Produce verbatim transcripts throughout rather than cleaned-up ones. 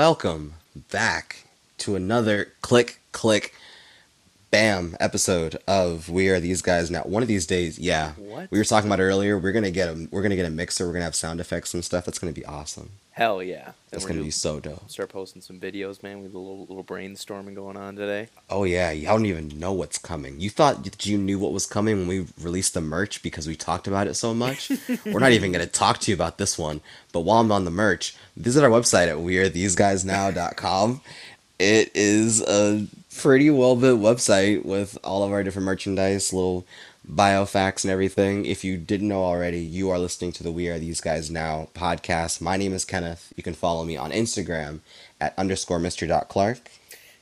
Welcome back to another click, click, bam episode of We Are These Guys Now. One of these days, yeah, what? we were talking about earlier. We're gonna get a we're gonna get a mixer. We're gonna have sound effects and stuff. That's gonna be awesome. Hell yeah, that's gonna be so dope. Start posting some videos, man. We have a little little brainstorming going on today. Oh yeah, I don't even know what's coming. You thought that you knew what was coming when we released the merch because we talked about it so much. We're not even gonna talk to you about this one. But while I'm on the merch, visit our website at we are these guys now dot com. It is a pretty well-built website with all of our different merchandise, little bio facts and everything. If you didn't know already, you are listening to the We Are These Guys Now podcast. My name is Kenneth. You can follow me on Instagram at underscore mister dot clark.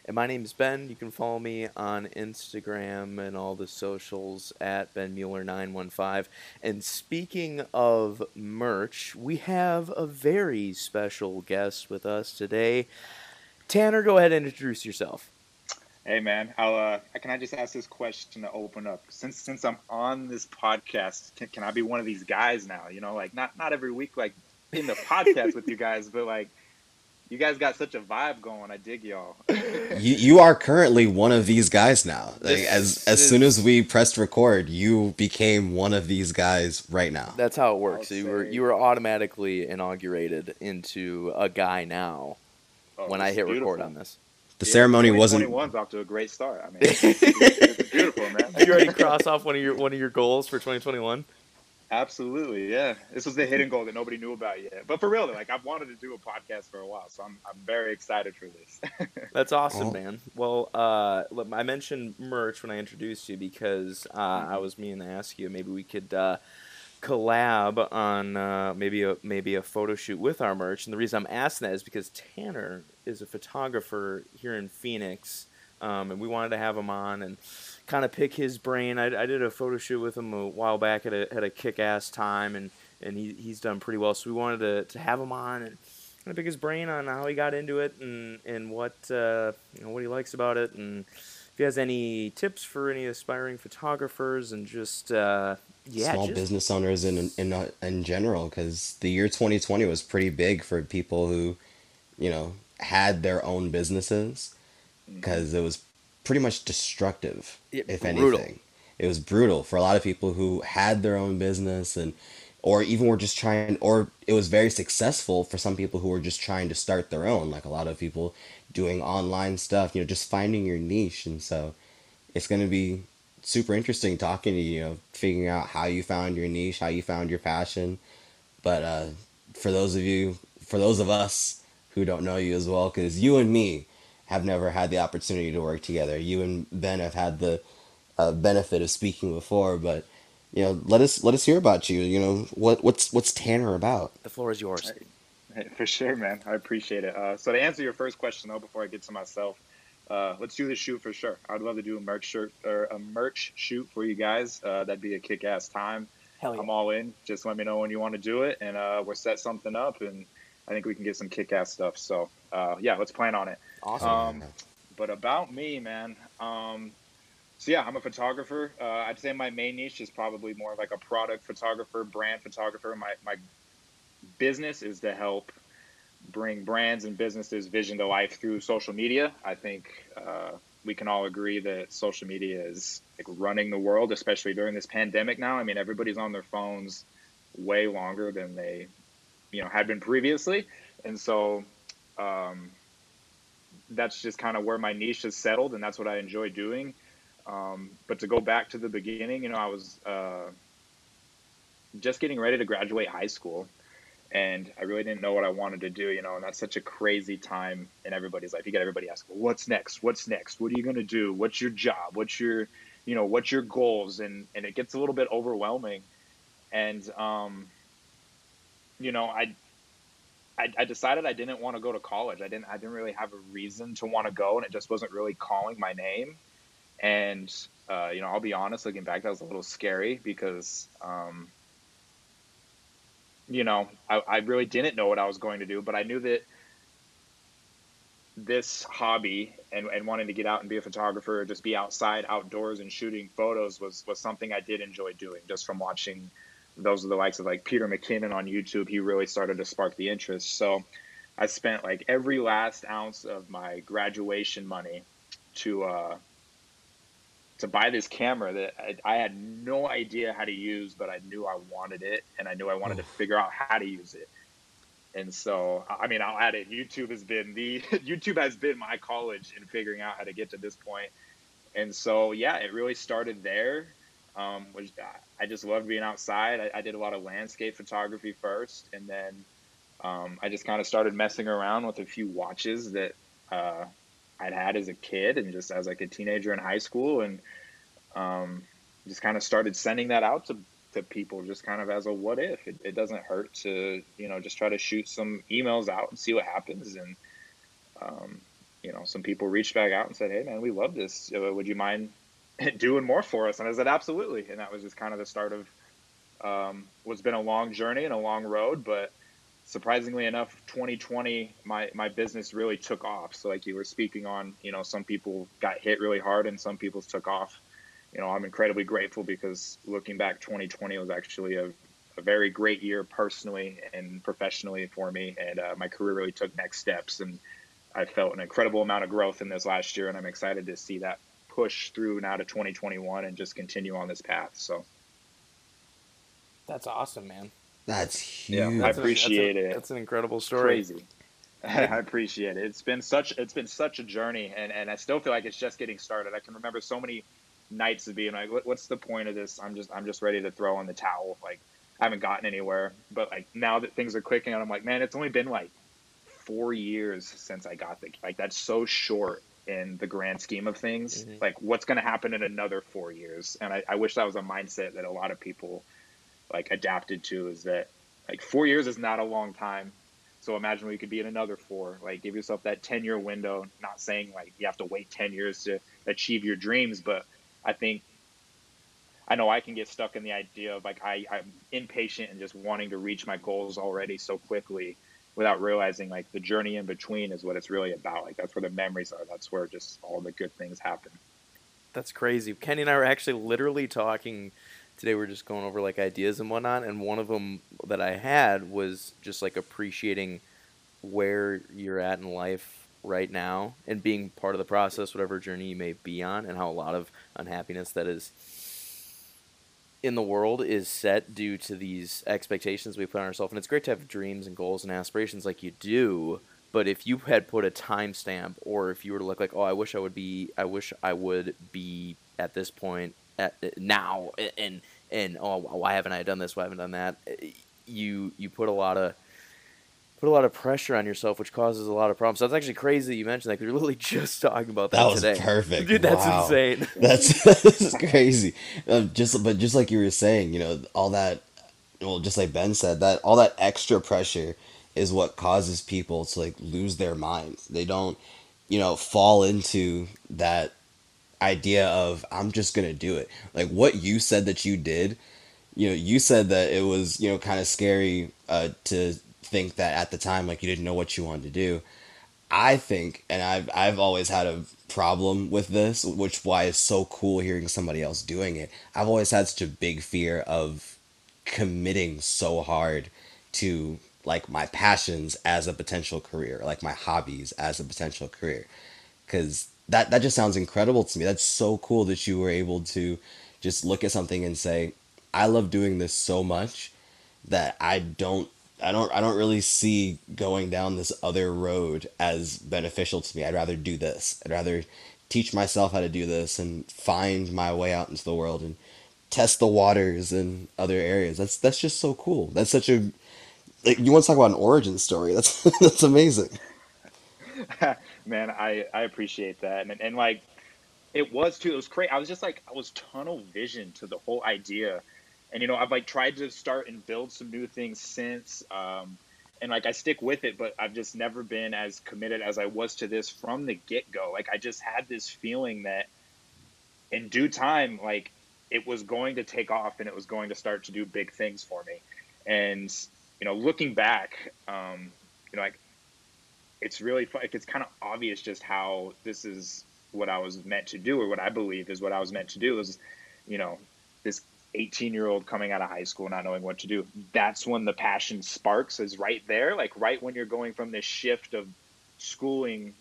And my name is Ben. You can follow me on Instagram and all the socials at Ben Mueller nine one five. And speaking of merch, we have a very special guest with us today. Tanner, go ahead and introduce yourself. Hey, man. I'll, uh, can I just ask this question to open up? Since since I'm on this podcast, can, can I be one of these guys now? You know, like, not, not every week, like, in the podcast with you guys, but, like, you guys got such a vibe going. I dig y'all. you you are currently one of these guys now. Like, this, as this, as soon as we pressed record, you became one of these guys right now. That's how it works. So you were, you were automatically inaugurated into a guy now oh, when I hit beautiful. record on this. The yeah, ceremony wasn't. twenty twenty-one's off to a great start. I mean, it's, it's beautiful, man. Did you already cross off one of your one of your goals for twenty twenty-one? Absolutely, yeah. This was the hidden goal that nobody knew about yet. But for real, like, I've wanted to do a podcast for a while, so I'm I'm very excited for this. That's awesome, oh. man. Well, uh, I mentioned merch when I introduced you because uh, I was meaning to ask you maybe we could. Uh, collab on uh, maybe a maybe a photo shoot with our merch, and the reason I'm asking that is because Tanner is a photographer here in Phoenix, um, and we wanted to have him on and kind of pick his brain. I, I did a photo shoot with him a while back at a at a kick-ass time, and and he he's done pretty well. So we wanted to, to have him on and kind of pick his brain on how he got into it and and what uh, you know, what he likes about it, and if he has any tips for any aspiring photographers and just. Uh, Yeah, small just... business owners in in in general, because the year twenty twenty was pretty big for people who, you know, had their own businesses, because it was pretty much destructive. It, if brutal. anything, it was brutal for a lot of people who had their own business, and or even were just trying, or it was very successful for some people who were just trying to start their own, like a lot of people doing online stuff, you know, just finding your niche. And so it's going to be super interesting talking to you, you know, figuring out how you found your niche, how you found your passion. But uh, for those of you, for those of us who don't know you as well, because you and me have never had the opportunity to work together. You and Ben have had the uh, benefit of speaking before, but you know, let us let us hear about you. You know, what what's what's Tanner about? The floor is yours. For sure, man. I appreciate it. Uh, so to answer your first question, though, before I get to myself. Uh, let's do the shoot for sure. I'd love to do a merch shirt or a merch shoot for you guys. Uh, that'd be a kick-ass time. Hell yeah. I'm all in. Just let me know when you want to do it, and uh, we'll set something up, and I think we can get some kick-ass stuff. So, uh, yeah, let's plan on it. Awesome. Um, but about me, man. Um, so, yeah, I'm a photographer. Uh, I'd say my main niche is probably more like a product photographer, brand photographer. My, my business is to help bring brands and businesses' vision to life through social media. I think uh, we can all agree that social media is like running the world, especially during this pandemic now. I mean, everybody's on their phones way longer than they, you know, had been previously. And so um, that's just kind of where my niche has settled, and that's what I enjoy doing. Um, but to go back to the beginning, you know, I was uh, just getting ready to graduate high school. And I really didn't know what I wanted to do, you know, and that's such a crazy time in everybody's life. You get everybody asking, well, what's next? What's next? What are you going to do? What's your job? What's your, you know, what's your goals? And, and it gets a little bit overwhelming. And, um, you know, I, I, I decided I didn't want to go to college. I didn't, I didn't really have a reason to want to go, and it just wasn't really calling my name. And, uh, you know, I'll be honest, looking back, that was a little scary because, um, you know, I, I really didn't know what I was going to do, but I knew that this hobby and, and wanting to get out and be a photographer, or just be outside, outdoors and shooting photos was, was something I did enjoy doing just from watching those of the likes of like Peter McKinnon on YouTube. He really started to spark the interest. So I spent like every last ounce of my graduation money to uh, to buy this camera that I, I had no idea how to use, but I knew I wanted it, and I knew I wanted oh. to figure out how to use it. And so, I mean, I'll add it. YouTube has been the YouTube has been my college in figuring out how to get to this point. And so, yeah, it really started there. Um, which I just loved being outside. I, I did a lot of landscape photography first, and then um, I just kind of started messing around with a few watches that uh, I'd had as a kid and just as like a teenager in high school, and um, just kind of started sending that out to to people just kind of as a what if. It, it doesn't hurt to, you know, just try to shoot some emails out and see what happens. And um, you know, some people reached back out and said, hey man, we love this, would you mind doing more for us? And I said absolutely. And that was just kind of the start of um what's been a long journey and a long road, but surprisingly enough, twenty twenty my my business really took off. So like you were speaking on, you know, some people got hit really hard and some people's took off. You know, I'm incredibly grateful because looking back, twenty twenty was actually a, a very great year personally and professionally for me. And uh, my career really took next steps. And I felt an incredible amount of growth in this last year. And I'm excited to see that push through now to twenty twenty-one and just continue on this path. So that's awesome, man. That's huge. Yeah, I appreciate it. That's an incredible story. It's crazy. I appreciate it. It's been such, it's been such a journey. And, and I still feel like it's just getting started. I can remember so many nights of being like, what's the point of this? I'm just, I'm just ready to throw in the towel. Like, I haven't gotten anywhere, but like now that things are clicking and I'm like, man, it's only been like four years since I got the, like, that's so short in the grand scheme of things. Mm-hmm. Like, what's going to happen in another four years? And I, I wish that was a mindset that a lot of people like adapted to, is that like four years is not a long time. So imagine we could be in another four, like give yourself that ten year window, not saying like you have to wait ten years to achieve your dreams, but I think, I know I can get stuck in the idea of like, I, I'm impatient and just wanting to reach my goals already so quickly without realizing like the journey in between is what it's really about. Like, that's where the memories are. That's where just all the good things happen. That's crazy. Kenny and I were actually literally talking today. We were just going over like ideas and whatnot. And one of them that I had was just like appreciating where you're at in life right now and being part of the process, whatever journey you may be on, and how a lot of unhappiness that is in the world is set due to these expectations we put on ourselves. And it's great to have dreams and goals and aspirations like you do, but if you had put a timestamp, or if you were to look like, oh, I wish I would be, I wish I would be at this point at now, and and oh, why haven't I done this? Why haven't I done that? You you put a lot of Put a lot of pressure on yourself, which causes a lot of problems. So that's actually crazy that you mentioned that, because we're literally just talking about that, that was today. Perfect. Dude, that's wow. insane. That's, that's crazy. Um, just but just like you were saying, you know, all that, well, just like Ben said, that all that extra pressure is what causes people to like lose their minds. They don't, you know, fall into that idea of, I'm just gonna do it. Like what you said that you did, you know, you said that it was, you know, kind of scary uh, to think that at the time, like, you didn't know what you wanted to do. I think, and I've, I've always had a problem with this, which why it's so cool hearing somebody else doing it. I've always had such a big fear of committing so hard to like my passions as a potential career, like my hobbies as a potential career. Cause that, that just sounds incredible to me. That's so cool that you were able to just look at something and say, I love doing this so much that I don't I don't I don't really see going down this other road as beneficial to me. I'd rather do this. I'd rather teach myself how to do this and find my way out into the world and test the waters in other areas. That's that's just so cool. That's such a, like, you want to talk about an origin story. That's that's amazing. Man, I, I appreciate that. And and like it was too, it was crazy. I was just like I was tunnel vision to the whole idea. And, you know, I've like tried to start and build some new things since, um, and like I stick with it, but I've just never been as committed as I was to this from the get go. Like I just had this feeling that in due time, like it was going to take off and it was going to start to do big things for me. And, you know, looking back, um, you know, like it's really fun. Like, it's kind of obvious just how this is what I was meant to do, or what I believe is what I was meant to do, is, you know, this eighteen-year-old coming out of high school, not knowing what to do. That's when the passion sparks, is right there, like right when you're going from this shift of schooling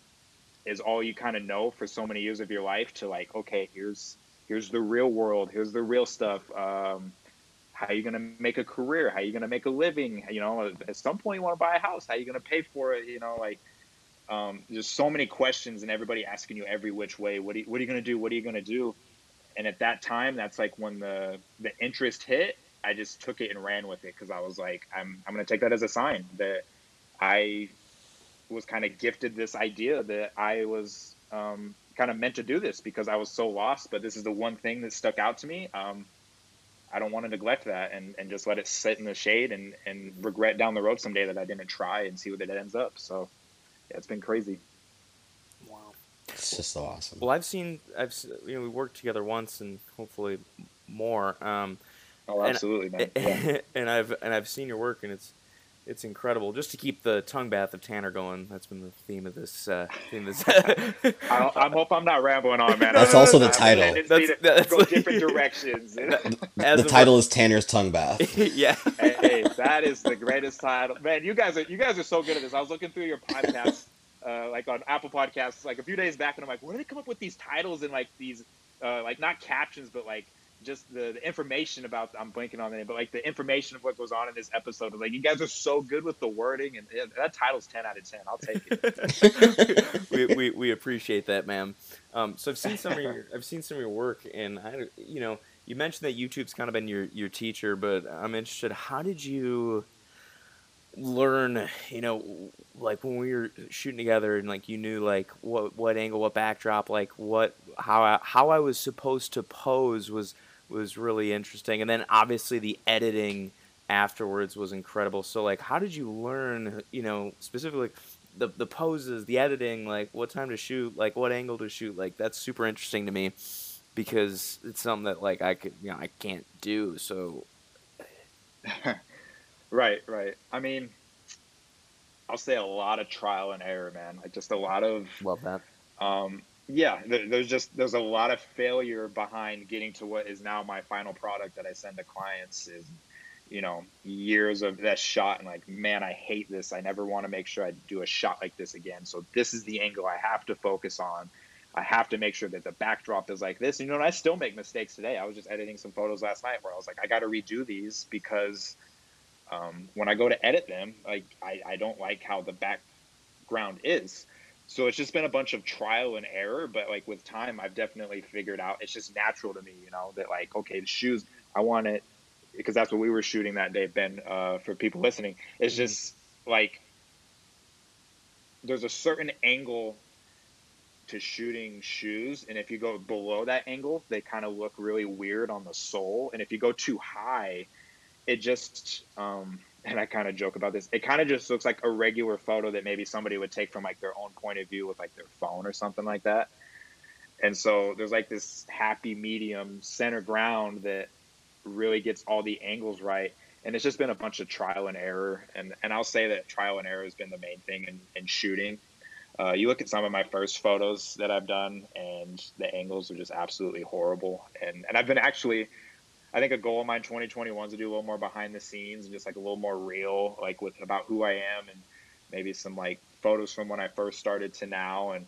is all you kind of know for so many years of your life to like, okay, here's here's the real world, here's the real stuff. Um, how are you going to make a career? How are you going to make a living? You know, at some point you want to buy a house. How are you going to pay for it? You know, like um, there's so many questions and everybody asking you every which way. What are you, what are you going to do? What are you going to do? And at that time, that's like when the, the interest hit, I just took it and ran with it. Cause I was like, I'm, I'm going to take that as a sign that I was kind of gifted this idea that I was um, kind of meant to do this because I was so lost, but this is the one thing that stuck out to me. Um, I don't want to neglect that and, and just let it sit in the shade and, and regret down the road someday that I didn't try and see what it ends up. So yeah, it's been crazy. It's just so awesome. Well, I've seen, I've you know, we worked together once and hopefully more. Um, oh, absolutely, and, man! Yeah. and I've and I've seen your work, and it's it's incredible. Just to keep the tongue bath of Tanner going, that's been the theme of this. Uh, theme of this. I, I hope I'm not rambling on, man. That's also the title. I mean, that's, to, that's go like, different directions. That, the the title is Tanner's tongue bath. Yeah. Hey, hey, that is the greatest title, man. You guys are you guys are so good at this. I was looking through your podcast. Uh, like on Apple Podcasts, like a few days back, and I'm like, where do they come up with these titles and like these, uh, like not captions, but like just the, the information about, I'm blanking on the name, but like the information of what goes on in this episode. Like, you guys are so good with the wording, and yeah, that title's ten out of ten. I'll take it. we, we we appreciate that, ma'am. Um, so I've seen some of your, I've seen some of your work, and I, you know, you mentioned that YouTube's kind of been your your teacher, but I'm interested. How did you learn, you know, like when we were shooting together and like you knew like what what angle, what backdrop, like what how I, how I was supposed to pose was was really interesting, and then obviously the editing afterwards was incredible. So like, how did you learn, you know, specifically the the poses, the editing, like what time to shoot, like what angle to shoot? Like that's super interesting to me because it's something that like I could, you know, I can't do. So Right, right. I mean, I'll say a lot of trial and error, man. Like just a lot of love that. Um, yeah, there, there's just there's a lot of failure behind getting to what is now my final product that I send to clients. Is, you know, years of that shot and like, man, I hate this. I never want to make sure I do a shot like this again. So this is the angle I have to focus on. I have to make sure that the backdrop is like this. And, you know, and I still make mistakes today. I was just editing some photos last night where I was like, I got to redo these because. Um, when I go to edit them, like I, I don't like how the background is. So it's just been a bunch of trial and error. But like with time, I've definitely figured out it's just natural to me, you know, that like, okay, the shoes, I want it because that's what we were shooting that day, Ben, uh, for people listening. It's just like there's a certain angle to shooting shoes. And if you go below that angle, they kind of look really weird on the sole. And if you go too high, it just, um, and I kind of joke about this, it kind of just looks like a regular photo that maybe somebody would take from like their own point of view with like their phone or something like that. And so there's like this happy medium center ground that really gets all the angles right. And it's just been a bunch of trial and error. And, and I'll say that trial and error has been the main thing in, in shooting. Uh, you look at some of my first photos that I've done and the angles are just absolutely horrible. And, and I've been actually... I think a goal of mine twenty twenty-one is to do a little more behind the scenes and just like a little more real, like with about who I am and maybe some like photos from when I first started to now. And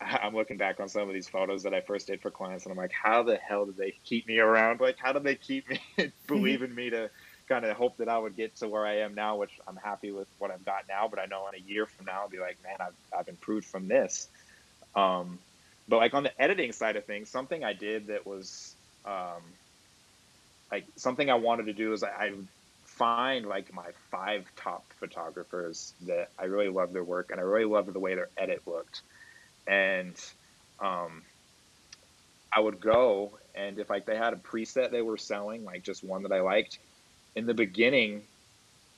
I'm looking back on some of these photos that I first did for clients and I'm like, how the hell did they keep me around? Like, how did they keep me believe in me to kind of hope that I would get to where I am now, which I'm happy with what I've got now, but I know in a year from now, I'll be like, man, I've, I've improved from this. Um, but like on the editing side of things, something I did that was, um, like something I wanted to do is I, I find like my five top photographers that I really love their work and I really loved the way their edit looked. And um, I would go and if like they had a preset they were selling, like just one that I liked, in the beginning,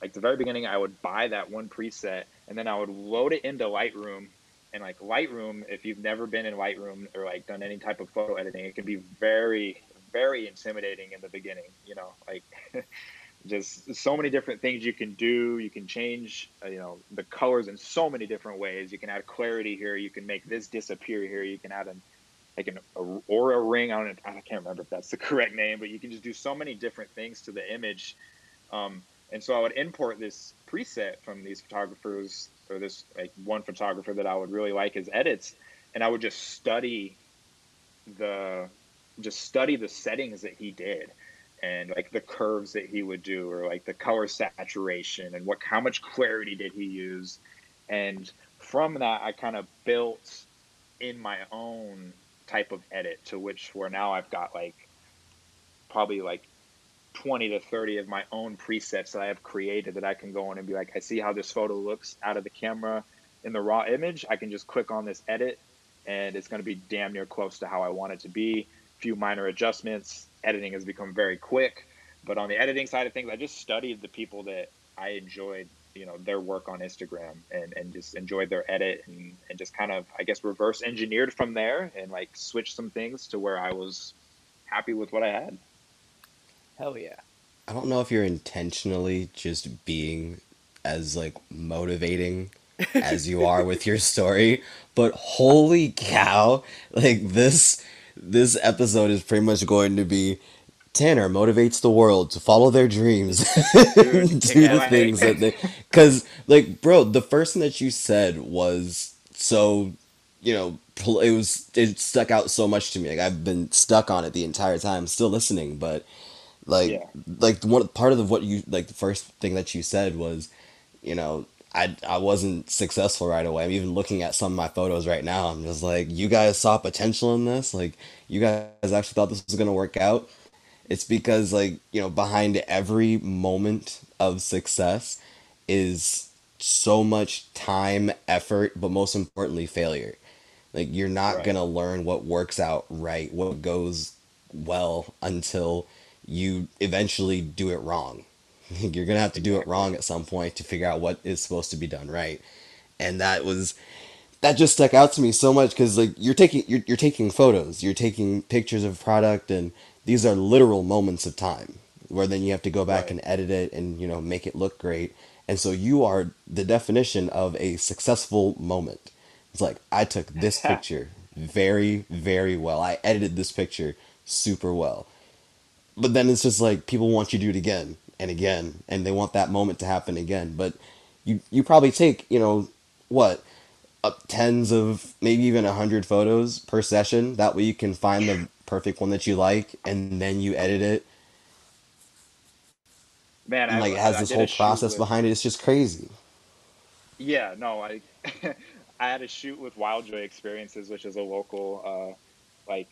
like the very beginning, I would buy that one preset and then I would load it into Lightroom. And like Lightroom, if you've never been in Lightroom or like done any type of photo editing, it can be very... very intimidating in the beginning, you know, like just so many different things you can do. You can change, you know, the colors in so many different ways. You can add clarity here. You can make this disappear here. You can add an like an aura ring. I don't, I can't remember if that's the correct name, but you can just do so many different things to the image. Um, and so I would import this preset from these photographers, or this like one photographer that I would really like his edits, and I would just study the just study the settings that he did, and like the curves that he would do, or like the color saturation, and what how much clarity did he use. And from that, I kind of built in my own type of edit, to which where now I've got like probably like twenty to thirty of my own presets that I have created that I can go in and be like, I see how this photo looks out of the camera in the raw image. I can just click on this edit and it's going to be damn near close to how I want it to be. A few minor adjustments. Editing has become very quick, but on the editing side of things, I just studied the people that I enjoyed, you know, their work on Instagram, and, and just enjoyed their edit, and, and just kind of, I guess, reverse engineered from there, and like switched some things to where I was happy with what I had. Hell yeah. I don't know if you're intentionally just being as like motivating as you are with your story, but holy cow, like this, this episode is pretty much going to be Tanner motivates the world to follow their dreams, do the things that they, because like, bro, the first thing that you said was so, you know, it was, it stuck out so much to me. Like I've been stuck on it the entire time, still listening, but like, yeah. like one part of what you, like the first thing that you said was, you know, I, I wasn't successful right away. I'm even looking at some of my photos right now. I'm just like, you guys saw potential in this. Like you guys actually thought this was going to work out. It's because, like, you know, behind every moment of success is so much time, effort, but most importantly, failure. Like, you're not right. going to learn what works out right, what goes well, until you eventually do it wrong. You're going to have to do it wrong at some point to figure out what is supposed to be done right. And that was... that just stuck out to me so much, because, like, you're taking, you're, you're taking photos, you're taking pictures of product, and... these are literal moments of time where then you have to go back right. and edit it and, you know, make it look great. And so you are the definition of a successful moment. It's like, I took this picture very, very well. I edited this picture super well. But then it's just like, people want you to do it again and again, and they want that moment to happen again. But you, you probably take, you know, what, up tens of maybe even a hundred photos per session. That way you can find the perfect one that you like, and then you edit it. Man, and, like, I, it has I, this I whole process with... behind it. It's just crazy. Yeah, no, I I had a shoot with Wild Joy Experiences, which is a local, uh, like,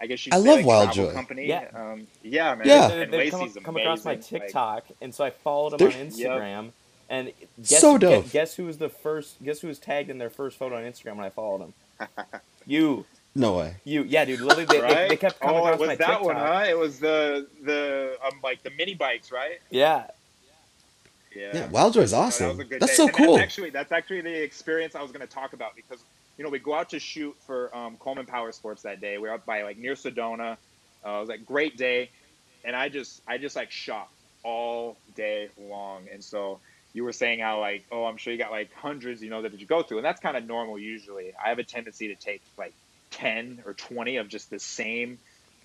I guess you. I say, love like, Wild Joy company. Yeah, um, yeah, man. Yeah, they, they come, come across my TikTok, like, and so I followed them on Instagram. Yep. And guess, so dope. Guess, guess who was the first? Guess who was tagged in their first photo on Instagram when I followed them? You. No way. You, yeah, dude. Literally, they, right? they, they kept coming oh, across my TikTok. Oh, it was that one, huh? It was the the um, like the mini bikes, right? Yeah. Yeah. Yeah. Wild Joy's awesome. Oh, that was a good that's day. So and cool. That's actually, that's actually the experience I was going to talk about, because you know we go out to shoot for um, Coleman Power Sports that day. We were out by like near Sedona. Uh, it was like great day, and I just I just like shot all day long. And so you were saying how like, oh, I'm sure you got like hundreds, you know, that you go through, and that's kind of normal usually. I have a tendency to take like ten or twenty of just the same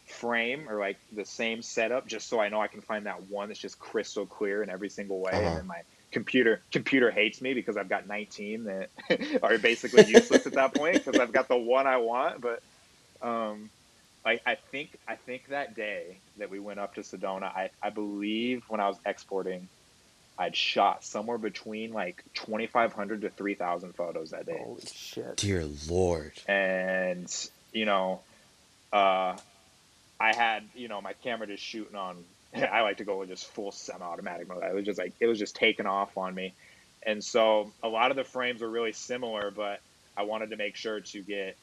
frame, or like the same setup, just so I know I can find that one that's just crystal clear in every single way. Uh-huh. And then my computer computer hates me because I've got nineteen that are basically useless at that point, because I've got the one I want. But um, I, I think I think that day that we went up to Sedona, I, I believe when I was exporting, I'd shot somewhere between like twenty-five hundred to three thousand photos that day. Holy shit. Dear Lord. And, you know, uh, I had, you know, my camera just shooting on, I like to go with just full semi-automatic mode. I was just like, it was just taking off on me. And so a lot of the frames were really similar, but I wanted to make sure to get,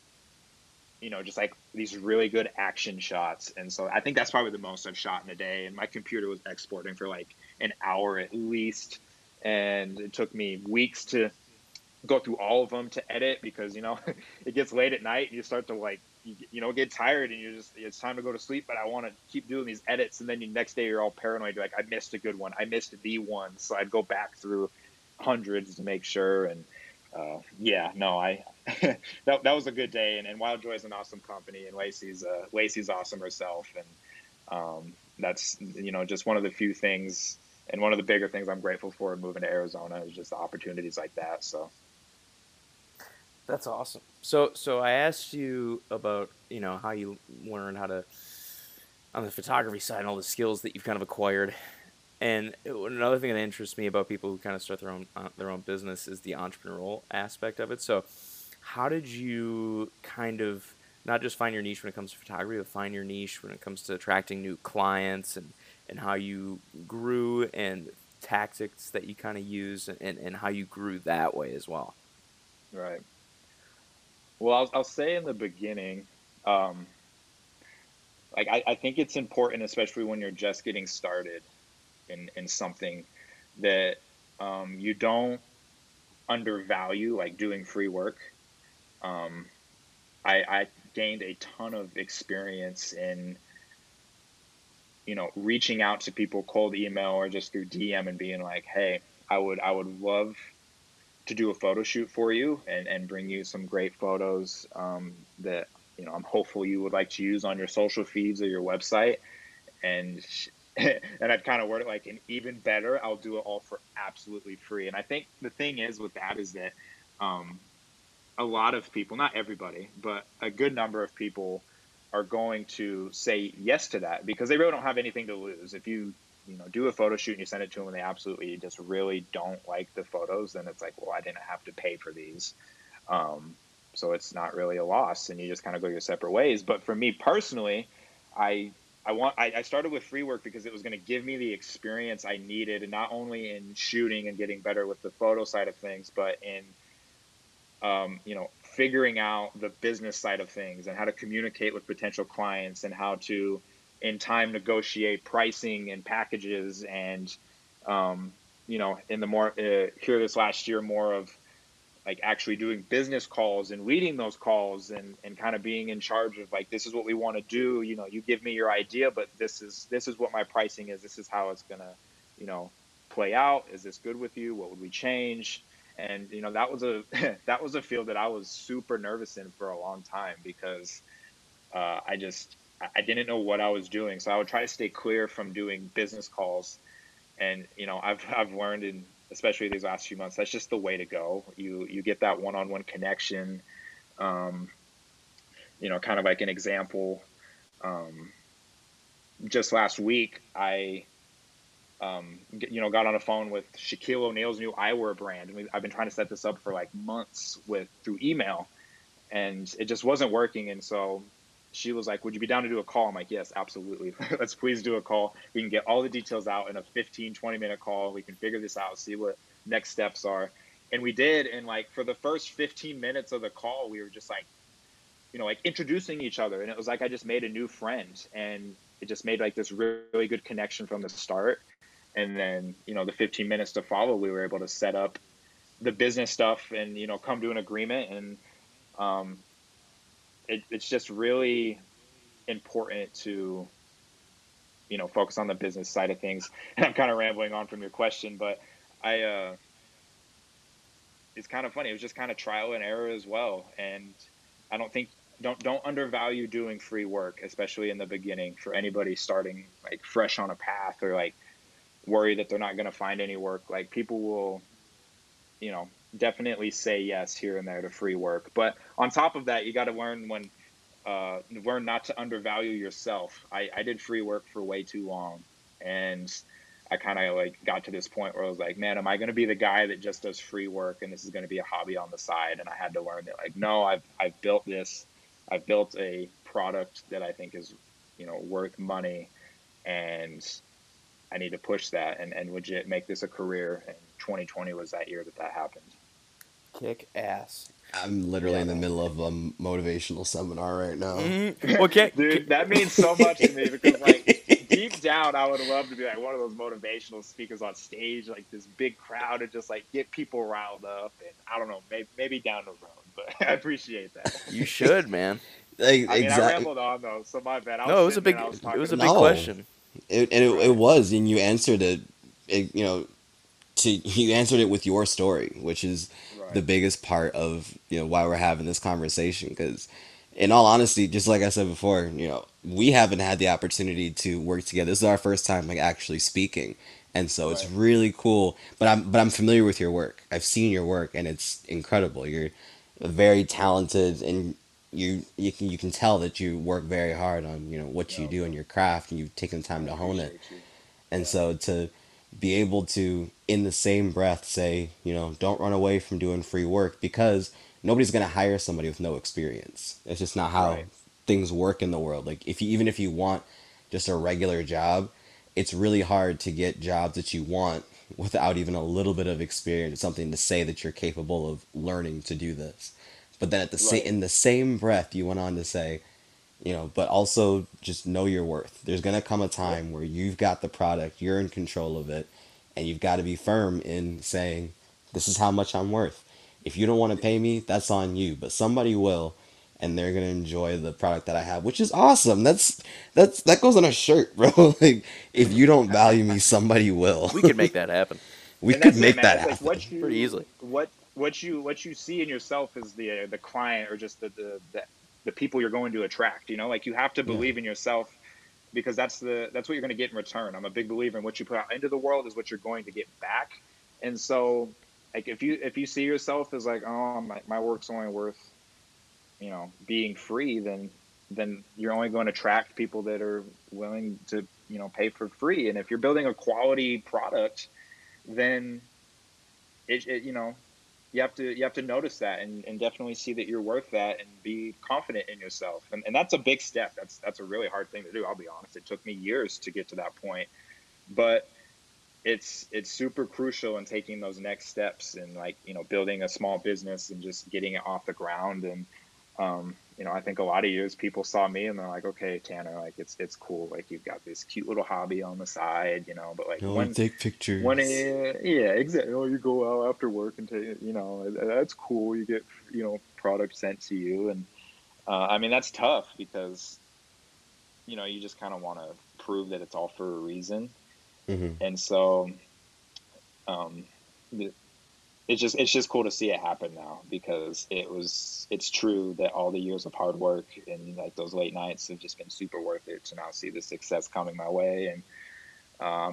you know, just like these really good action shots. And so I think that's probably the most I've shot in a day. And my computer was exporting for like an hour at least. And it took me weeks to go through all of them to edit, because, you know, it gets late at night and you start to like, you, you know, get tired and you just, it's time to go to sleep, but I want to keep doing these edits. And then the next day you're all paranoid. You're like, I missed a good one. I missed the one. So I'd go back through hundreds to make sure. And, uh, yeah, no, I that that was a good day. And, and Wild Joy is an awesome company, and Lacey's uh, Lacey's awesome herself, and um, that's you know just one of the few things, and one of the bigger things I'm grateful for moving to Arizona is just the opportunities like that. So. That's awesome. So, so I asked you about, you know, how you learn how to, on the photography side, and all the skills that you've kind of acquired. And it, another thing that interests me about people who kind of start their own, uh, their own business is the entrepreneurial aspect of it. So how did you kind of not just find your niche when it comes to photography, but find your niche when it comes to attracting new clients, and, and how you grew, and tactics that you kind of use, and, and how you grew that way as well? Right. Well, I'll, I'll say in the beginning, um, like I, I think it's important, especially when you're just getting started in, in something, that um, you don't undervalue like doing free work. Um, I, I gained a ton of experience in, you know, reaching out to people, cold email or just through D M, and being like, hey, I would I would love to do a photo shoot for you, and, and bring you some great photos um, that, you know, I'm hopeful you would like to use on your social feeds or your website. And, and I'd kind of word it like, and even better, I'll do it all for absolutely free. And I think the thing is with that is that um, a lot of people, not everybody, but a good number of people are going to say yes to that because they really don't have anything to lose. If you, you know, do a photo shoot and you send it to them and they absolutely just really don't like the photos, then it's like, well, I didn't have to pay for these. Um, so it's not really a loss, and you just kind of go your separate ways. But for me personally, I, I want, I, I started with free work because it was going to give me the experience I needed, and not only in shooting and getting better with the photo side of things, but in, um, you know, figuring out the business side of things and how to communicate with potential clients, and how to, in time, negotiate pricing and packages. And, um, you know, in the more, uh, here this last year, more of like actually doing business calls and leading those calls, and, and kind of being in charge of like, this is what we want to do. You know, you give me your idea, but this is, this is what my pricing is. This is how it's going to, you know, play out. Is this good with you? What would we change? And, you know, that was a, that was a field that I was super nervous in for a long time because, uh, I just, I didn't know what I was doing. So I would try to stay clear from doing business calls. And, you know, I've, I've learned, in especially these last few months, that's just the way to go. You, you get that one-on-one connection, um, you know, kind of like an example. Um, just last week, I, um, you know, got on a phone with Shaquille O'Neal's new eyewear brand. And we, I've been trying to set this up for like months with through email, and it just wasn't working. And so she was like, would you be down to do a call? I'm like, yes, absolutely. Let's please do a call. We can get all the details out in a fifteen, twenty minute call. We can figure this out, see what next steps are. And we did. And like for the first fifteen minutes of the call, we were just like, you know, like introducing each other. And it was like, I just made a new friend, and it just made like this really good connection from the start. And then, you know, the fifteen minutes to follow, we were able to set up the business stuff and, you know, come to an agreement. And, um, It, it's just really important to, you know, focus on the business side of things. And I'm kind of rambling on from your question, but I, uh, it's kind of funny. It was just kind of trial and error as well. And I don't think, don't, don't undervalue doing free work, especially in the beginning, for anybody starting like fresh on a path, or like worry that they're not going to find any work. Like people will, you know, definitely say yes here and there to free work. But on top of that, you got to learn when, uh, learn not to undervalue yourself. I, I did free work for way too long. And I kind of like got to this point where I was like, man, am I going to be the guy that just does free work, and this is going to be a hobby on the side? And I had to learn that like, no, I've, I've built this, I've built a product that I think is, you know, worth money, and I need to push that and, and legit make this a career. And twenty twenty was that year that that happened. Kick ass. I'm literally yeah. in the middle of a motivational seminar right now. Mm-hmm. Okay. Dude, that means so much to me because like deep down, I would love to be like one of those motivational speakers on stage, like this big crowd, and just like get people riled up. And I don't know, maybe, maybe down the road, but I appreciate that. You should, man. Like, I mean, exactly. I rambled on though, so my bad. I no, was it was a big, was it was a big no. question. It, and it, it was, and you answered it, it you know, to you answered it with your story, which is right. the biggest part of, you know, why we're having this conversation. Because in all honesty, just like I said before, you know, we haven't had the opportunity to work together. This is our first time like actually speaking. And so right. it's really cool. But I'm but I'm familiar with your work. I've seen your work, and it's incredible. You're very talented, and you you can you can tell that you work very hard on, you know, what you do in your craft, and you've taken the time to hone it. And yeah. so to be able to, in the same breath, say, you know, don't run away from doing free work, because nobody's going to hire somebody with no experience. It's just not how right. things work in the world. Like, if you, even if you want just a regular job, it's really hard to get jobs that you want without even a little bit of experience, something to say that you're capable of learning to do this. But then at the right. sa- in the same breath, you went on to say, you know, but also just know your worth. There's going to come a time where you've got the product, you're in control of it, and you've got to be firm in saying, this is how much I'm worth. If you don't want to pay me, that's on you, but somebody will. And they're gonna enjoy the product that I have, which is awesome. That's that's that goes on a shirt, bro. Like, if you don't value me, somebody will. We could make that happen. We and could make it, that it's happen like what you, pretty easily. What what you what you see in yourself is the uh, the client, or just the, the the the people you're going to attract. You know, like, you have to believe yeah. in yourself, because that's the that's what you're gonna get in return. I'm a big believer in what you put out into the world is what you're going to get back. And so, like, if you if you see yourself as like, oh, my my work's only worth, you know, being free, then then you're only going to attract people that are willing to, you know, pay for free. And if you're building a quality product, then it, it you know, you have to you have to notice that, and, and definitely see that you're worth that, and be confident in yourself. And, and that's a big step. That's that's a really hard thing to do. I'll be honest. It took me years to get to that point, but it's it's super crucial in taking those next steps, and, like, you know, building a small business and just getting it off the ground. And Um, you know, I think a lot of years people saw me and they're like, okay, Tanner, like, it's, it's cool. Like, you've got this cute little hobby on the side, you know, but like, no one take pictures. When, uh, yeah, exactly. Oh, you go out after work and take, you know, that's cool. You get, you know, product sent to you. And, uh, I mean, that's tough, because, you know, you just kind of want to prove that it's all for a reason. Mm-hmm. And so, um, the, It's just it's just cool to see it happen now, because it was it's true that all the years of hard work and, like, those late nights have just been super worth it to now see the success coming my way. And um,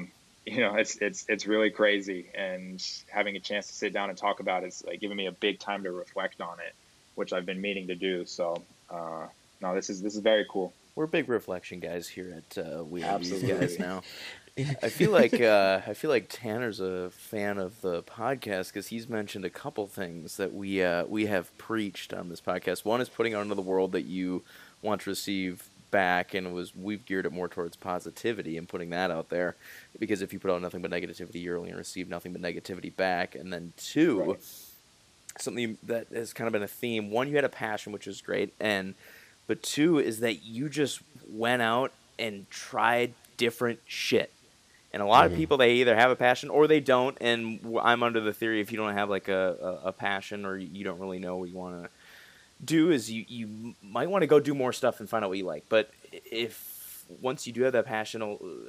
you know, it's it's it's really crazy, and having a chance to sit down and talk about it's like giving me a big time to reflect on it, which I've been meaning to do. So uh, no, this is this is very cool. We're big reflection guys here at uh, We Are These Guys Now. I feel like uh, I feel like Tanner's a fan of the podcast, because he's mentioned a couple things that we uh, we have preached on this podcast. One is putting out into the world that you want to receive back, and it was we've geared it more towards positivity and putting that out there, because if you put out nothing but negativity, you're only going to receive nothing but negativity back. And then two, right. something that has kind of been a theme. One, you had a passion, which is great, and but two is that you just went out and tried different shit. And a lot mm-hmm. of people, they either have a passion or they don't. And I'm under the theory, if you don't have like a, a, a passion, or you don't really know what you want to do, is you, you might want to go do more stuff and find out what you like. But if once you do have that passion,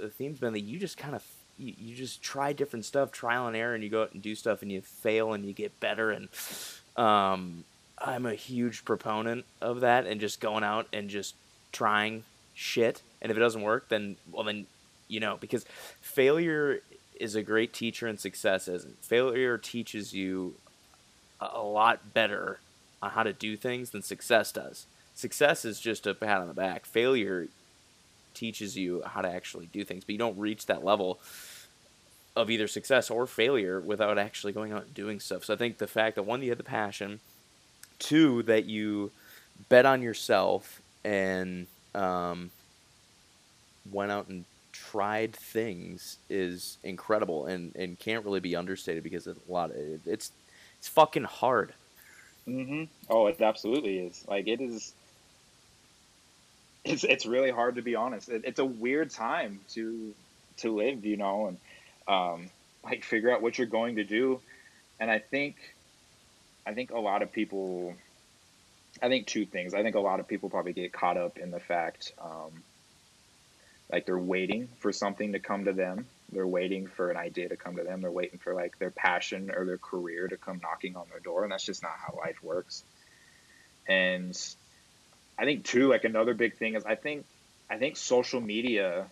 the theme's been that you just kind of you, you just try different stuff, trial and error, and you go out and do stuff, and you fail and you get better. And um, I'm a huge proponent of that, and just going out and just trying shit. And if it doesn't work, then well then. You know, because failure is a great teacher and success isn't. Failure teaches you a lot better on how to do things than success does. Success is just a pat on the back. Failure teaches you how to actually do things, but you don't reach that level of either success or failure without actually going out and doing stuff. So I think the fact that, one, you had the passion, two, that you bet on yourself and um, went out and tried things is incredible, and, and can't really be understated, because it's a lot of, it, it's it's fucking hard. Mm-hmm. Oh, it absolutely is. Like, it is. It's it's really hard, to be honest. It, it's a weird time to to live, you know, and um, like, figure out what you're going to do. And I think I think a lot of people. I think two things. I think a lot of people probably get caught up in the fact. Um, Like, they're waiting for something to come to them They're waiting for an idea to come to them. They're waiting for like their passion or their career to come knocking on their door. And that's just not how life works. And I think too, like another big thing is I think, I think social media,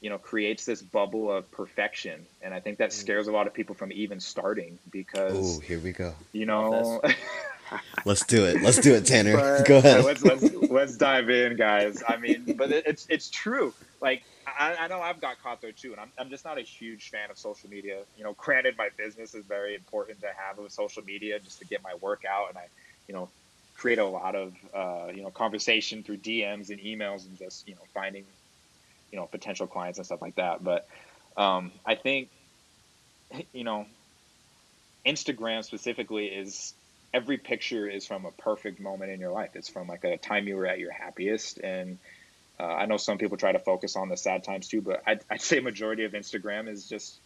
you know, creates this bubble of perfection. And I think that scares a lot of people from even starting because, oh, here we go. You know, let's do it. Let's do it, Tanner. But, go ahead. Let's, let's, let's dive in, guys. I mean, but it, it's, it's true. Like, I, I know I've got caught there too, and I'm I'm just not a huge fan of social media. You know, granted, my business is very important to have with social media just to get my work out, and I, you know, create a lot of uh, you know conversation through D Ms and emails, and just you know finding, you know, potential clients and stuff like that. But um, I think, you know, Instagram specifically is every picture is from a perfect moment in your life. It's from like a time you were at your happiest and. Uh, I know some people try to focus on the sad times too, but I'd, I'd say majority of Instagram is just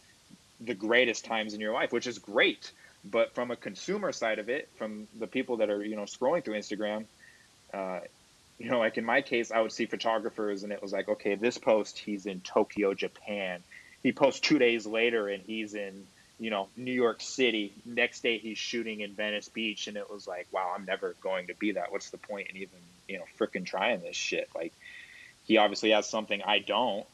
the greatest times in your life, which is great. But from a consumer side of it, from the people that are, you know, scrolling through Instagram, uh, you know, like in my case, I would see photographers and it was like, okay, this post, he's in Tokyo, Japan. He posts two days later and he's in, you know, New York City. Next day he's shooting in Venice Beach. And it was like, wow, I'm never going to be that. What's the point in even, you know, frickin' trying this shit? Like, he obviously has something I don't,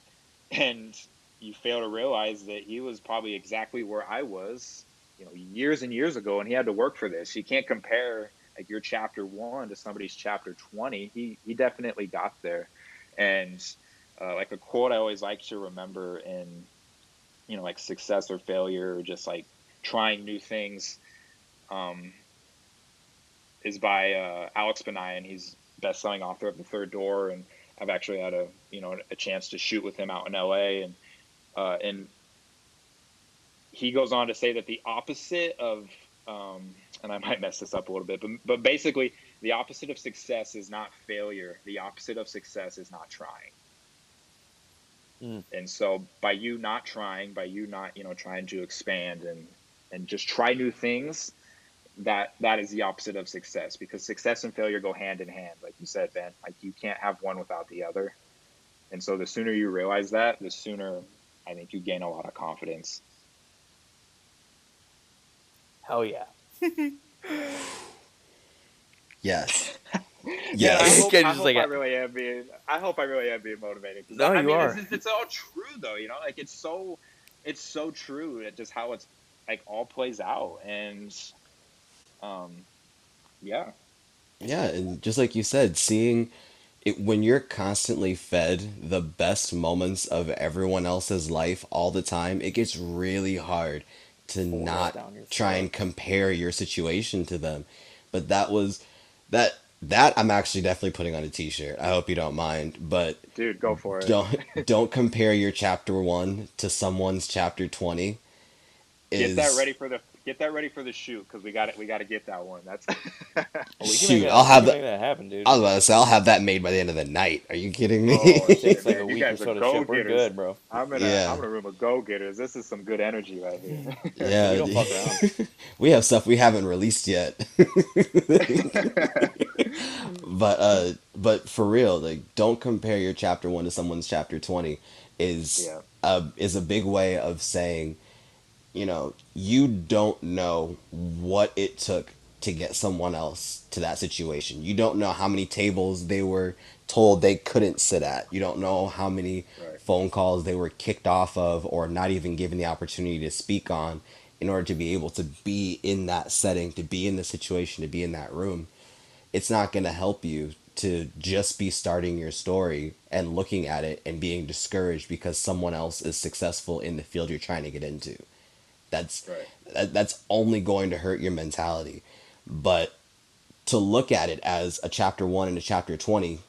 and you fail to realize that he was probably exactly where I was, you know, years and years ago, and he had to work for this. You can't compare like your chapter one to somebody's chapter twenty. He he definitely got there, and uh, like a quote I always like to remember in, you know, like success or failure or just like trying new things, um, is by uh, Alex Benayan. He's best-selling author of The Third Door, and I've actually had a, you know, a chance to shoot with him out in L A, and uh, and he goes on to say that the opposite of, um, and I might mess this up a little bit, but but basically the opposite of success is not failure. The opposite of success is not trying. Mm. And so by you not trying, by you not, you know, trying to expand and, and just try new things, that that is the opposite of success, because success and failure go hand in hand. Like you said, Ben, like you can't have one without the other. And so the sooner you realize that, the sooner I think you gain a lot of confidence. Hell yeah. Yes. Yes. I hope, I, hope like I, really am being, I hope I really am being motivated. No, I you mean, are. It's, it's all true though. You know, like it's so, it's so true that just how it's like all plays out. And, Um, yeah. Yeah. And just like you said, seeing it when you're constantly fed the best moments of everyone else's life all the time, it gets really hard to Hold not try and compare your situation to them. But that was that, that I'm actually definitely putting on a t-shirt. I hope you don't mind, but dude, go for it. Don't, don't compare your chapter one to someone's chapter twenty. Get is, that ready for the Get that ready for the shoot, because we got it. We got to get that one. That's shoot. That, I'll have that, that happen, dude. I was about to say I'll have that made by the end of the night. Are you kidding me? Oh, it takes like a week or so to ship. We're good, bro. I'm in a yeah. I'm in a room of go getters. This is some good energy right here. Yeah, we don't fuck around. We have stuff we haven't released yet. but uh, but for real, like don't compare your chapter one to someone's chapter twenty. Is yeah. a, is a big way of saying. You know, you don't know what it took to get someone else to that situation. You don't know how many tables they were told they couldn't sit at. You don't know how many right. phone calls they were kicked off of or not even given the opportunity to speak on in order to be able to be in that setting, to be in the situation, to be in that room. It's not going to help you to just be starting your story and looking at it and being discouraged because someone else is successful in the field you're trying to get into. That's right. that, that's only going to hurt your mentality. But to look at it as a chapter one and a chapter twenty,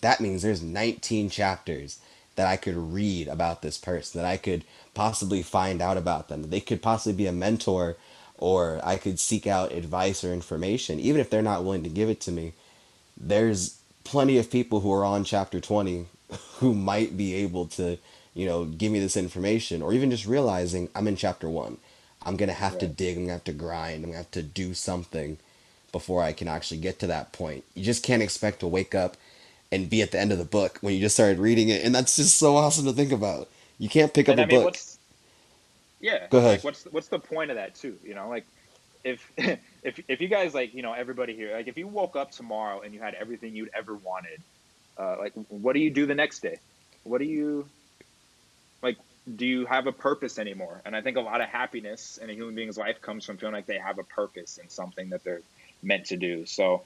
that means there's nineteen chapters that I could read about this person, that I could possibly find out about them, that they could possibly be a mentor, or I could seek out advice or information. Even if they're not willing to give it to me, there's plenty of people who are on chapter twenty who might be able to, you know, give me this information, or even just realizing I'm in chapter one. I'm going to have right. to dig, I'm going to have to grind, I'm going to have to do something before I can actually get to that point. You just can't expect to wake up and be at the end of the book when you just started reading it. And that's just so awesome to think about. You can't pick up and, a I mean, book. What's, yeah. Go ahead. Like, what's what's the point of that too? You know, like if if if you guys like you know everybody here, like if you woke up tomorrow and you had everything you'd ever wanted, uh, like what do you do the next day? What do you like? Do you have a purpose anymore? And I think a lot of happiness in a human being's life comes from feeling like they have a purpose and something that they're meant to do. So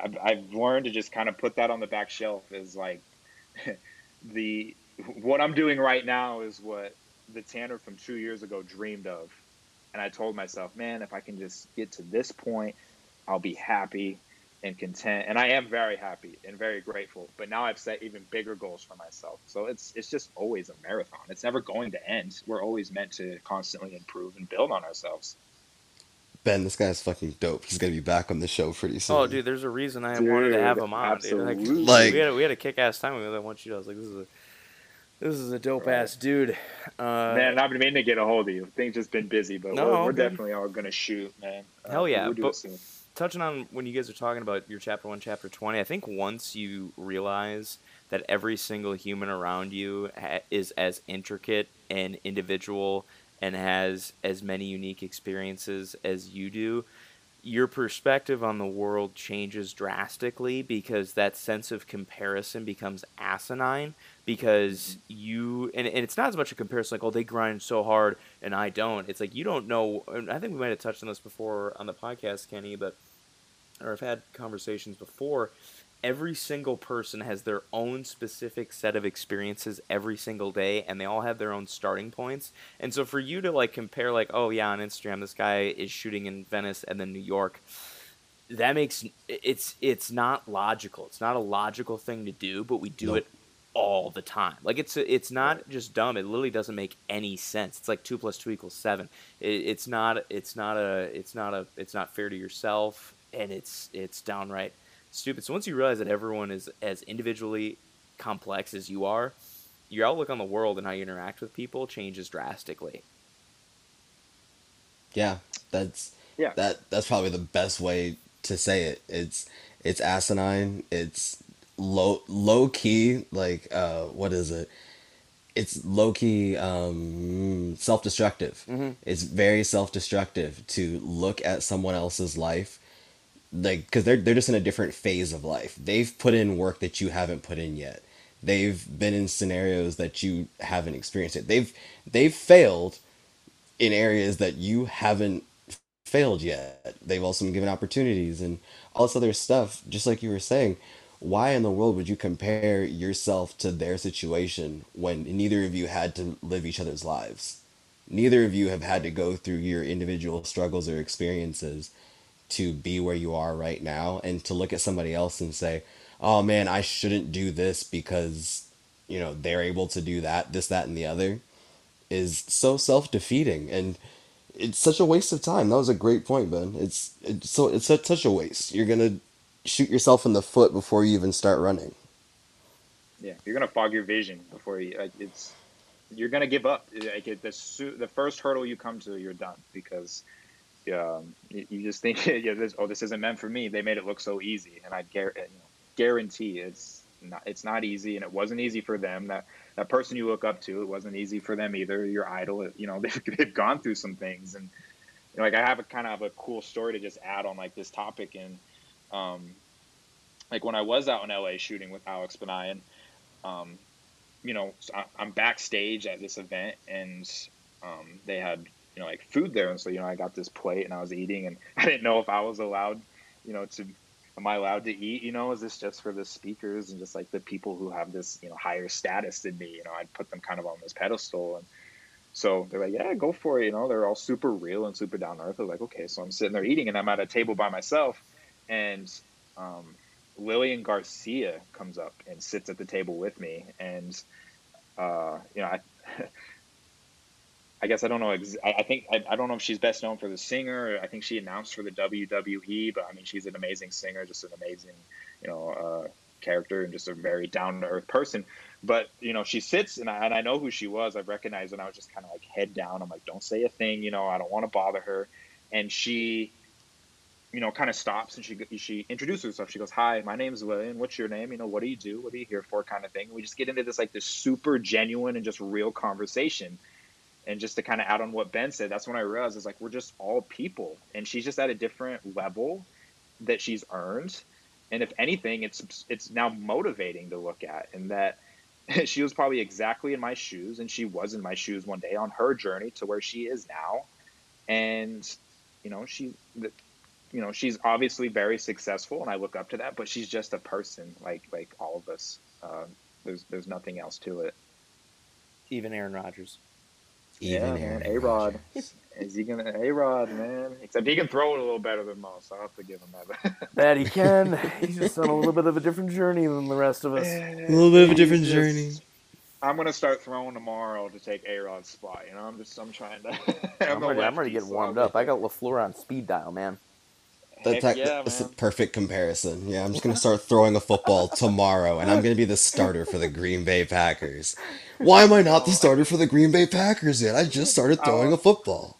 I've, I've learned to just kind of put that on the back shelf as like the, what I'm doing right now is what the Tanner from two years ago dreamed of. And I told myself, man, if I can just get to this point, I'll be happy and content. And I am very happy and very grateful, but now I've set even bigger goals for myself. So it's it's just always a marathon. It's never going to end. We're always meant to constantly improve and build on ourselves. Ben, this guy's fucking dope. He's gonna be back on the show pretty soon. Oh dude, there's a reason I dude, wanted to have him on. Absolutely. Dude. Like, like we had a, we had a kick-ass time with him once. You know, I was like, this is a This is a dope ass dude. Uh, man, I've been meaning to get a hold of you. Things just been busy, but no, we're, we're definitely all gonna shoot, man. Uh, Hell yeah! We'll do but it soon. Touching on when you guys are talking about your chapter one, chapter twenty, I think once you realize that every single human around you ha- is as intricate and individual and has as many unique experiences as you do, your perspective on the world changes drastically because that sense of comparison becomes asinine. Because you, and, and it's not as much a comparison like, oh, they grind so hard and I don't. It's like you don't know. And I think we might have touched on this before on the podcast, Kenny, but, or I've had conversations before. Every single person has their own specific set of experiences every single day, and they all have their own starting points. And so for you to like compare, like, oh, yeah, on Instagram, this guy is shooting in Venice and then New York. That makes, it's it's not logical. It's not a logical thing to do, but we do nope. it all the time. Like it's it's not just dumb. It literally doesn't make any sense. It's like two plus two equals seven. It, it's not it's not a it's not a it's not fair to yourself, and it's it's downright stupid. So once you realize that everyone is as individually complex as you are, your outlook on the world and how you interact with people changes drastically. Yeah, that's yeah. That that's probably the best way to say it. It's it's asinine. It's low low key like uh what is it it's low key um self-destructive. Mm-hmm. It's very self-destructive to look at someone else's life like because they're they're just in a different phase of life. They've put in work that you haven't put in yet. They've been in scenarios that you haven't experienced yet. They've they've failed in areas that you haven't failed yet. They've also been given opportunities and all this other stuff. Just like you were saying, why in the world would you compare yourself to their situation when neither of you had to live each other's lives? Neither of you have had to go through your individual struggles or experiences to be where you are right now, and to look at somebody else and say, oh man, I shouldn't do this because, you know, they're able to do that, this, that, and the other, is so self-defeating. And it's such a waste of time. That was a great point, Ben. It's, it's so it's such a waste. You're going to shoot yourself in the foot before you even start running. Yeah, you're gonna fog your vision before you like it's you're gonna give up. Like it, the the first hurdle you come to, you're done, because um you, you just think, yeah, this, oh, this isn't meant for me. They made it look so easy, and I gar- you know, guarantee it's not it's not easy, and it wasn't easy for them. That that person you look up to, it wasn't easy for them either. Your idol, you know, they've, they've gone through some things, and you know, like I have a kind of a cool story to just add on like this topic. And Um, like when I was out in L A shooting with Alex Benayan, um, you know, so I, I'm backstage at this event, and um, they had, you know, like food there. And so, you know, I got this plate and I was eating, and I didn't know if I was allowed, you know, to, am I allowed to eat, you know, is this just for the speakers and just like the people who have this, you know, higher status than me, you know, I'd put them kind of on this pedestal. And so they're like, yeah, go for it. You know, they're all super real and super down to earth. They're like, okay, so I'm sitting there eating, and I'm at a table by myself. And um, Lillian Garcia comes up and sits at the table with me. And, uh, you know, I, I guess I don't know. Ex- I, I think I, I don't know if she's best known for the singer. I think she announced for the W W E, but I mean, she's an amazing singer, just an amazing, you know, uh, character, and just a very down to earth person. But, you know, she sits, and I, and I know who she was. I recognized, and I was just kind of like head down. I'm like, don't say a thing. You know, I don't want to bother her. And she you know, kind of stops and she she introduces herself. She goes, "Hi, my name's Lillian. What's your name? You know, what do you do? What are you here for?" kind of thing. We just get into this like this super genuine and just real conversation. And just to kind of add on what Ben said, that's when I realized it's like we're just all people, and she's just at a different level that she's earned. And if anything, it's it's now motivating to look at, and that she was probably exactly in my shoes, and she was in my shoes one day on her journey to where she is now. And you know, she, you know, she's obviously very successful, and I look up to that. But she's just a person, like like all of us. Uh, there's there's nothing else to it. Even Aaron Rodgers. Even yeah, man, A-Rod. Is he gonna A-Rod, man? Except he can throw it a little better than most. So I'll have to give him that. That he can. He's just on a little bit of a different journey than the rest of us. A little bit of a different just, journey. I'm gonna start throwing tomorrow to take A-Rod's spot. You know, I'm just I'm trying to. I'm, I'm already, I'm already getting warmed up. I got LaFleur on speed dial, man. That's, yeah, that's man. a perfect comparison. Yeah, I'm just gonna start throwing a football tomorrow, and I'm gonna be the starter for the Green Bay Packers. Why am I not the starter for the Green Bay Packers yet? I just started throwing I'll, a football.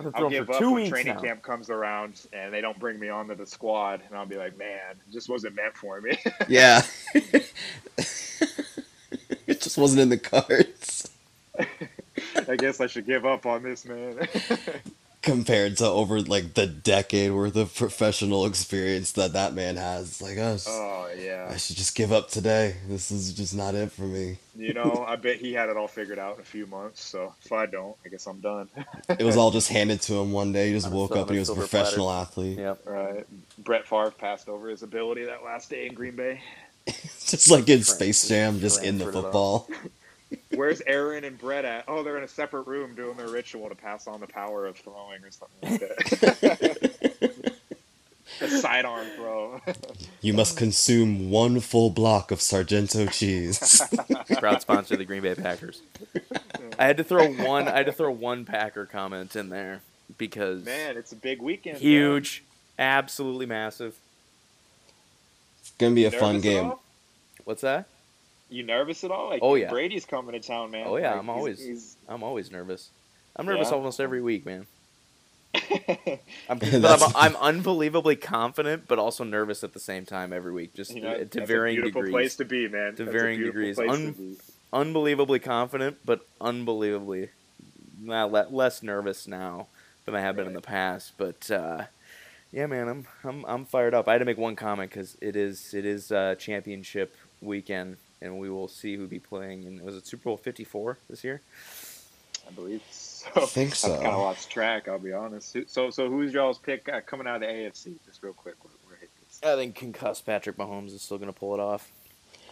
I'll, I'll give up when training now. camp comes around and they don't bring me onto the squad, and I'll be like, man, it just wasn't meant for me. Yeah, it just wasn't in the cards. I guess I should give up on this, man. Compared to over like the decade worth of professional experience that that man has, like us. Oh yeah. I should just give up today. This is just not it for me. You know, I bet he had it all figured out in a few months. So if I don't, I guess I'm done. It was all just handed to him one day. He just I'm woke up and he was a professional platter. athlete. Yep. Right. Brett Favre passed over his ability that last day in Green Bay. Just like in Space Jam, just in the football. Where's Aaron and Brett at? Oh, they're in a separate room doing their ritual to pass on the power of throwing or something like that. A sidearm throw. You must consume one full block of Sargento cheese. Proud sponsor of the Green Bay Packers. I had to throw one. I had to throw one Packer comment in there because man, it's a big weekend. Huge, man. Absolutely massive. It's gonna be a nervous fun game. What's that? You nervous at all? Like, oh, yeah. Brady's coming to town, man. Oh, yeah, like, I'm always he's, he's... I'm always nervous. I'm nervous yeah. almost every week, man. I'm, but I'm, I'm unbelievably confident, but also nervous at the same time every week, just you know, to, to varying degrees. That's a beautiful place to be, man. To that's varying degrees. Un- to be. Unbelievably confident, but unbelievably nah, le- less nervous now than I have been right. in the past. But, uh, yeah, man, I'm, I'm, I'm fired up. I had to make one comment because it is, it is uh, championship weekend. And we will see who be playing. And was it Super Bowl fifty-four this year? I believe so. I think so. I kind of lost track. I'll be honest. So, so who's y'all's pick uh, coming out of the A F C? Just real quick, we're, we're hit this. I think concussed Patrick Mahomes is still going to pull it off.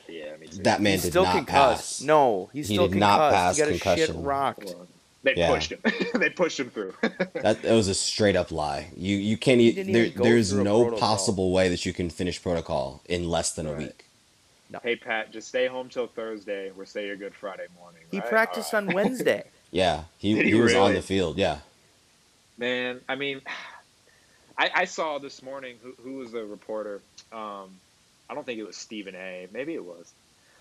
Yeah, me too. That man he's did still not concussed. pass. No, he's he still concussed. He did not pass he got concussion. Shit rocked. They yeah. pushed him. They pushed him through. that, that was a straight up lie. You you can't. E- there there's no possible way that you can finish protocol in less than right. a week. No. Hey, Pat, just stay home till Thursday. We'll say you're good Friday morning. Right? He practiced right. on Wednesday. Yeah, he, he, he was really? on the field, yeah. Man, I mean, I, I saw this morning, who, who was the reporter? Um, I don't think it was Stephen A. Maybe it was.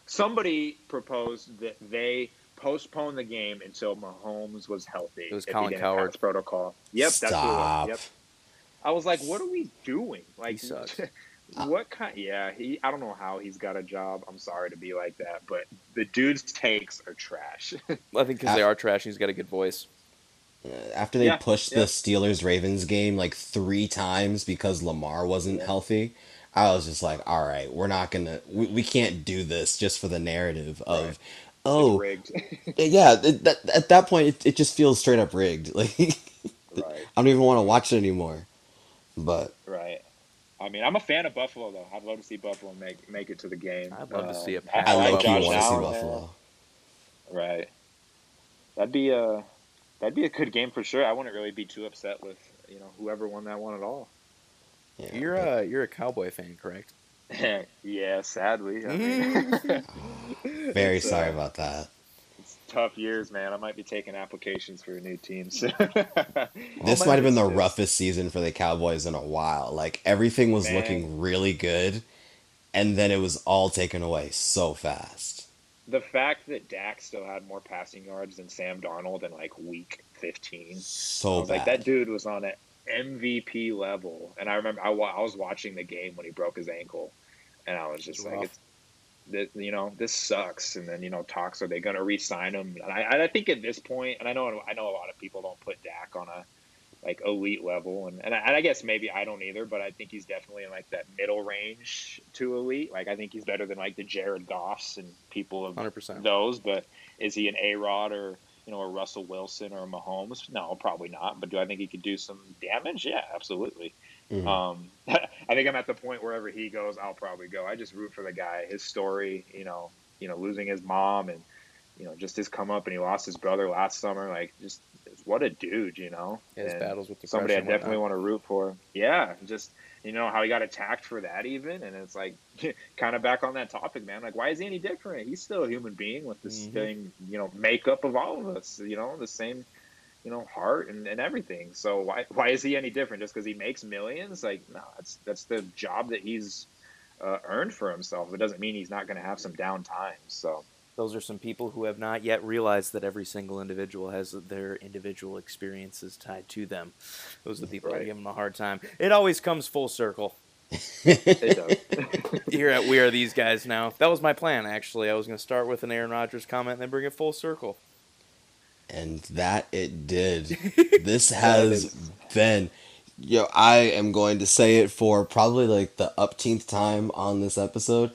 Somebody proposed that they postpone the game until Mahomes was healthy. It was Colin Coward. Protocol. Yep, Stop. that's who it was. Yep. I was like, what are we doing? Like, he sucks. What kind? Yeah, he. I don't know how he's got a job. I'm sorry to be like that, but the dude's takes are trash. I think because they are trash. He's got a good voice. After they yeah, pushed yeah. the Steelers-Ravens game like three times because Lamar wasn't healthy, I was just like, all right, we're not gonna. We, we can't do this just for the narrative of. Right. Oh, it's rigged. yeah. It, that, at that point, it, it just feels straight up rigged. Like right. I don't even want to watch it anymore. But right. I mean, I'm a fan of Buffalo, though. I'd love to see Buffalo make make it to the game. I'd love uh, to see a pass. I like you want to see Buffalo. Right. That'd be a that'd be a good game for sure. I wouldn't really be too upset with you know whoever won that one at all. Yeah, you're but... a you're a Cowboy fan, correct? Yeah, sadly. I mean... Very so, sorry about that. It's tough years, man. I might be taking applications for a new team soon. This might have been the roughest season for the Cowboys in a while. Like, everything was Man. looking really good, and then it was all taken away so fast. The fact that Dak still had more passing yards than Sam Darnold in, like, week fifteen. So bad. Like, that dude was on it M V P level. And I remember I, I was watching the game when he broke his ankle, and I was just it's like, it's, this, you know, this sucks. And then, you know, talks, are they going to re-sign him? And I, I think at this point, and I know I know a lot of people don't put Dak on a, like, elite level, and, and, I, and I guess maybe I don't either, but I think he's definitely in, like, that middle range to elite. Like, I think he's better than, like, the Jared Goffs and people of one hundred percent those, but is he an A-Rod or, you know, a Russell Wilson or a Mahomes? No, probably not, but do I think he could do some damage? Yeah, absolutely. Mm-hmm. Um, I think I'm at the point wherever he goes, I'll probably go. I just root for the guy, his story, you know, you know, losing his mom and, you know, just his come up, and he lost his brother last summer. Like, just what a dude, you know. His and battles with depression. Somebody I definitely want to root for. Yeah, just, you know, how he got attacked for that even. And it's like kind of back on that topic, man. Like, why is he any different? He's still a human being with this mm-hmm. thing, you know, makeup of all of us, you know, the same, you know, heart and, and everything. So why why is he any different? Just because he makes millions? Like, no, that's, that's the job that he's uh, earned for himself. It doesn't mean he's not going to have some down times, so. Those are some people who have not yet realized that every single individual has their individual experiences tied to them. Those are the people right. that give them a hard time. It always comes full circle. It does. Here at We Are These Guys Now. That was my plan, actually. I was going to start with an Aaron Rodgers comment and then bring it full circle. And that it did. This has been... Yo, I am going to say it for probably like the upteenth time on this episode.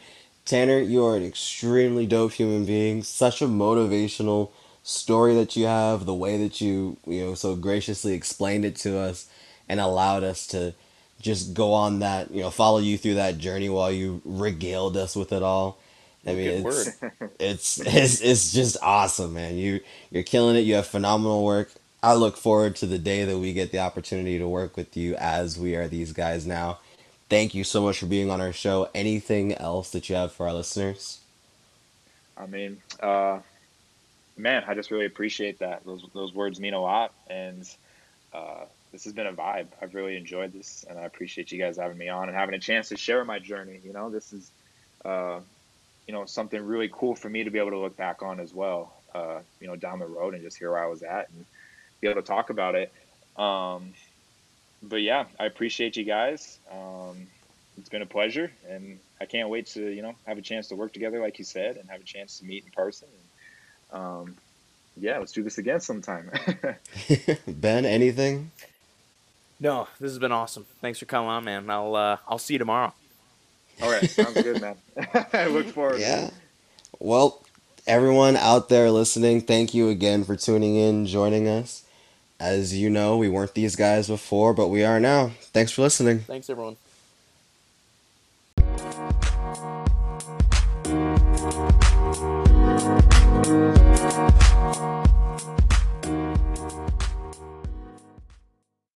Tanner, you are an extremely dope human being. Such a motivational story that you have, the way that you, you know, so graciously explained it to us and allowed us to just go on that, you know, follow you through that journey while you regaled us with it all. I mean, it's, it's it's it's just awesome, man. You you're killing it. You have phenomenal work. I look forward to the day that we get the opportunity to work with you as We Are These Guys Now. Thank you so much for being on our show. Anything else that you have for our listeners? I mean, uh, man, I just really appreciate that. Those those words mean a lot, and uh, this has been a vibe. I've really enjoyed this, and I appreciate you guys having me on and having a chance to share my journey. You know, this is, uh, you know, something really cool for me to be able to look back on as well, uh, you know, down the road and just hear where I was at and be able to talk about it. Um But yeah, I appreciate you guys. Um, it's been a pleasure, and I can't wait to, you know, have a chance to work together, like you said, and have a chance to meet in person. And, um, yeah, let's do this again sometime. Ben, anything? No, this has been awesome. Thanks for coming on, man. I'll uh, I'll see you tomorrow. All right, sounds good, man. I look forward. Yeah. Well, everyone out there listening, thank you again for tuning in, joining us. As you know, we weren't these guys before, but we are now. Thanks for listening. Thanks, everyone.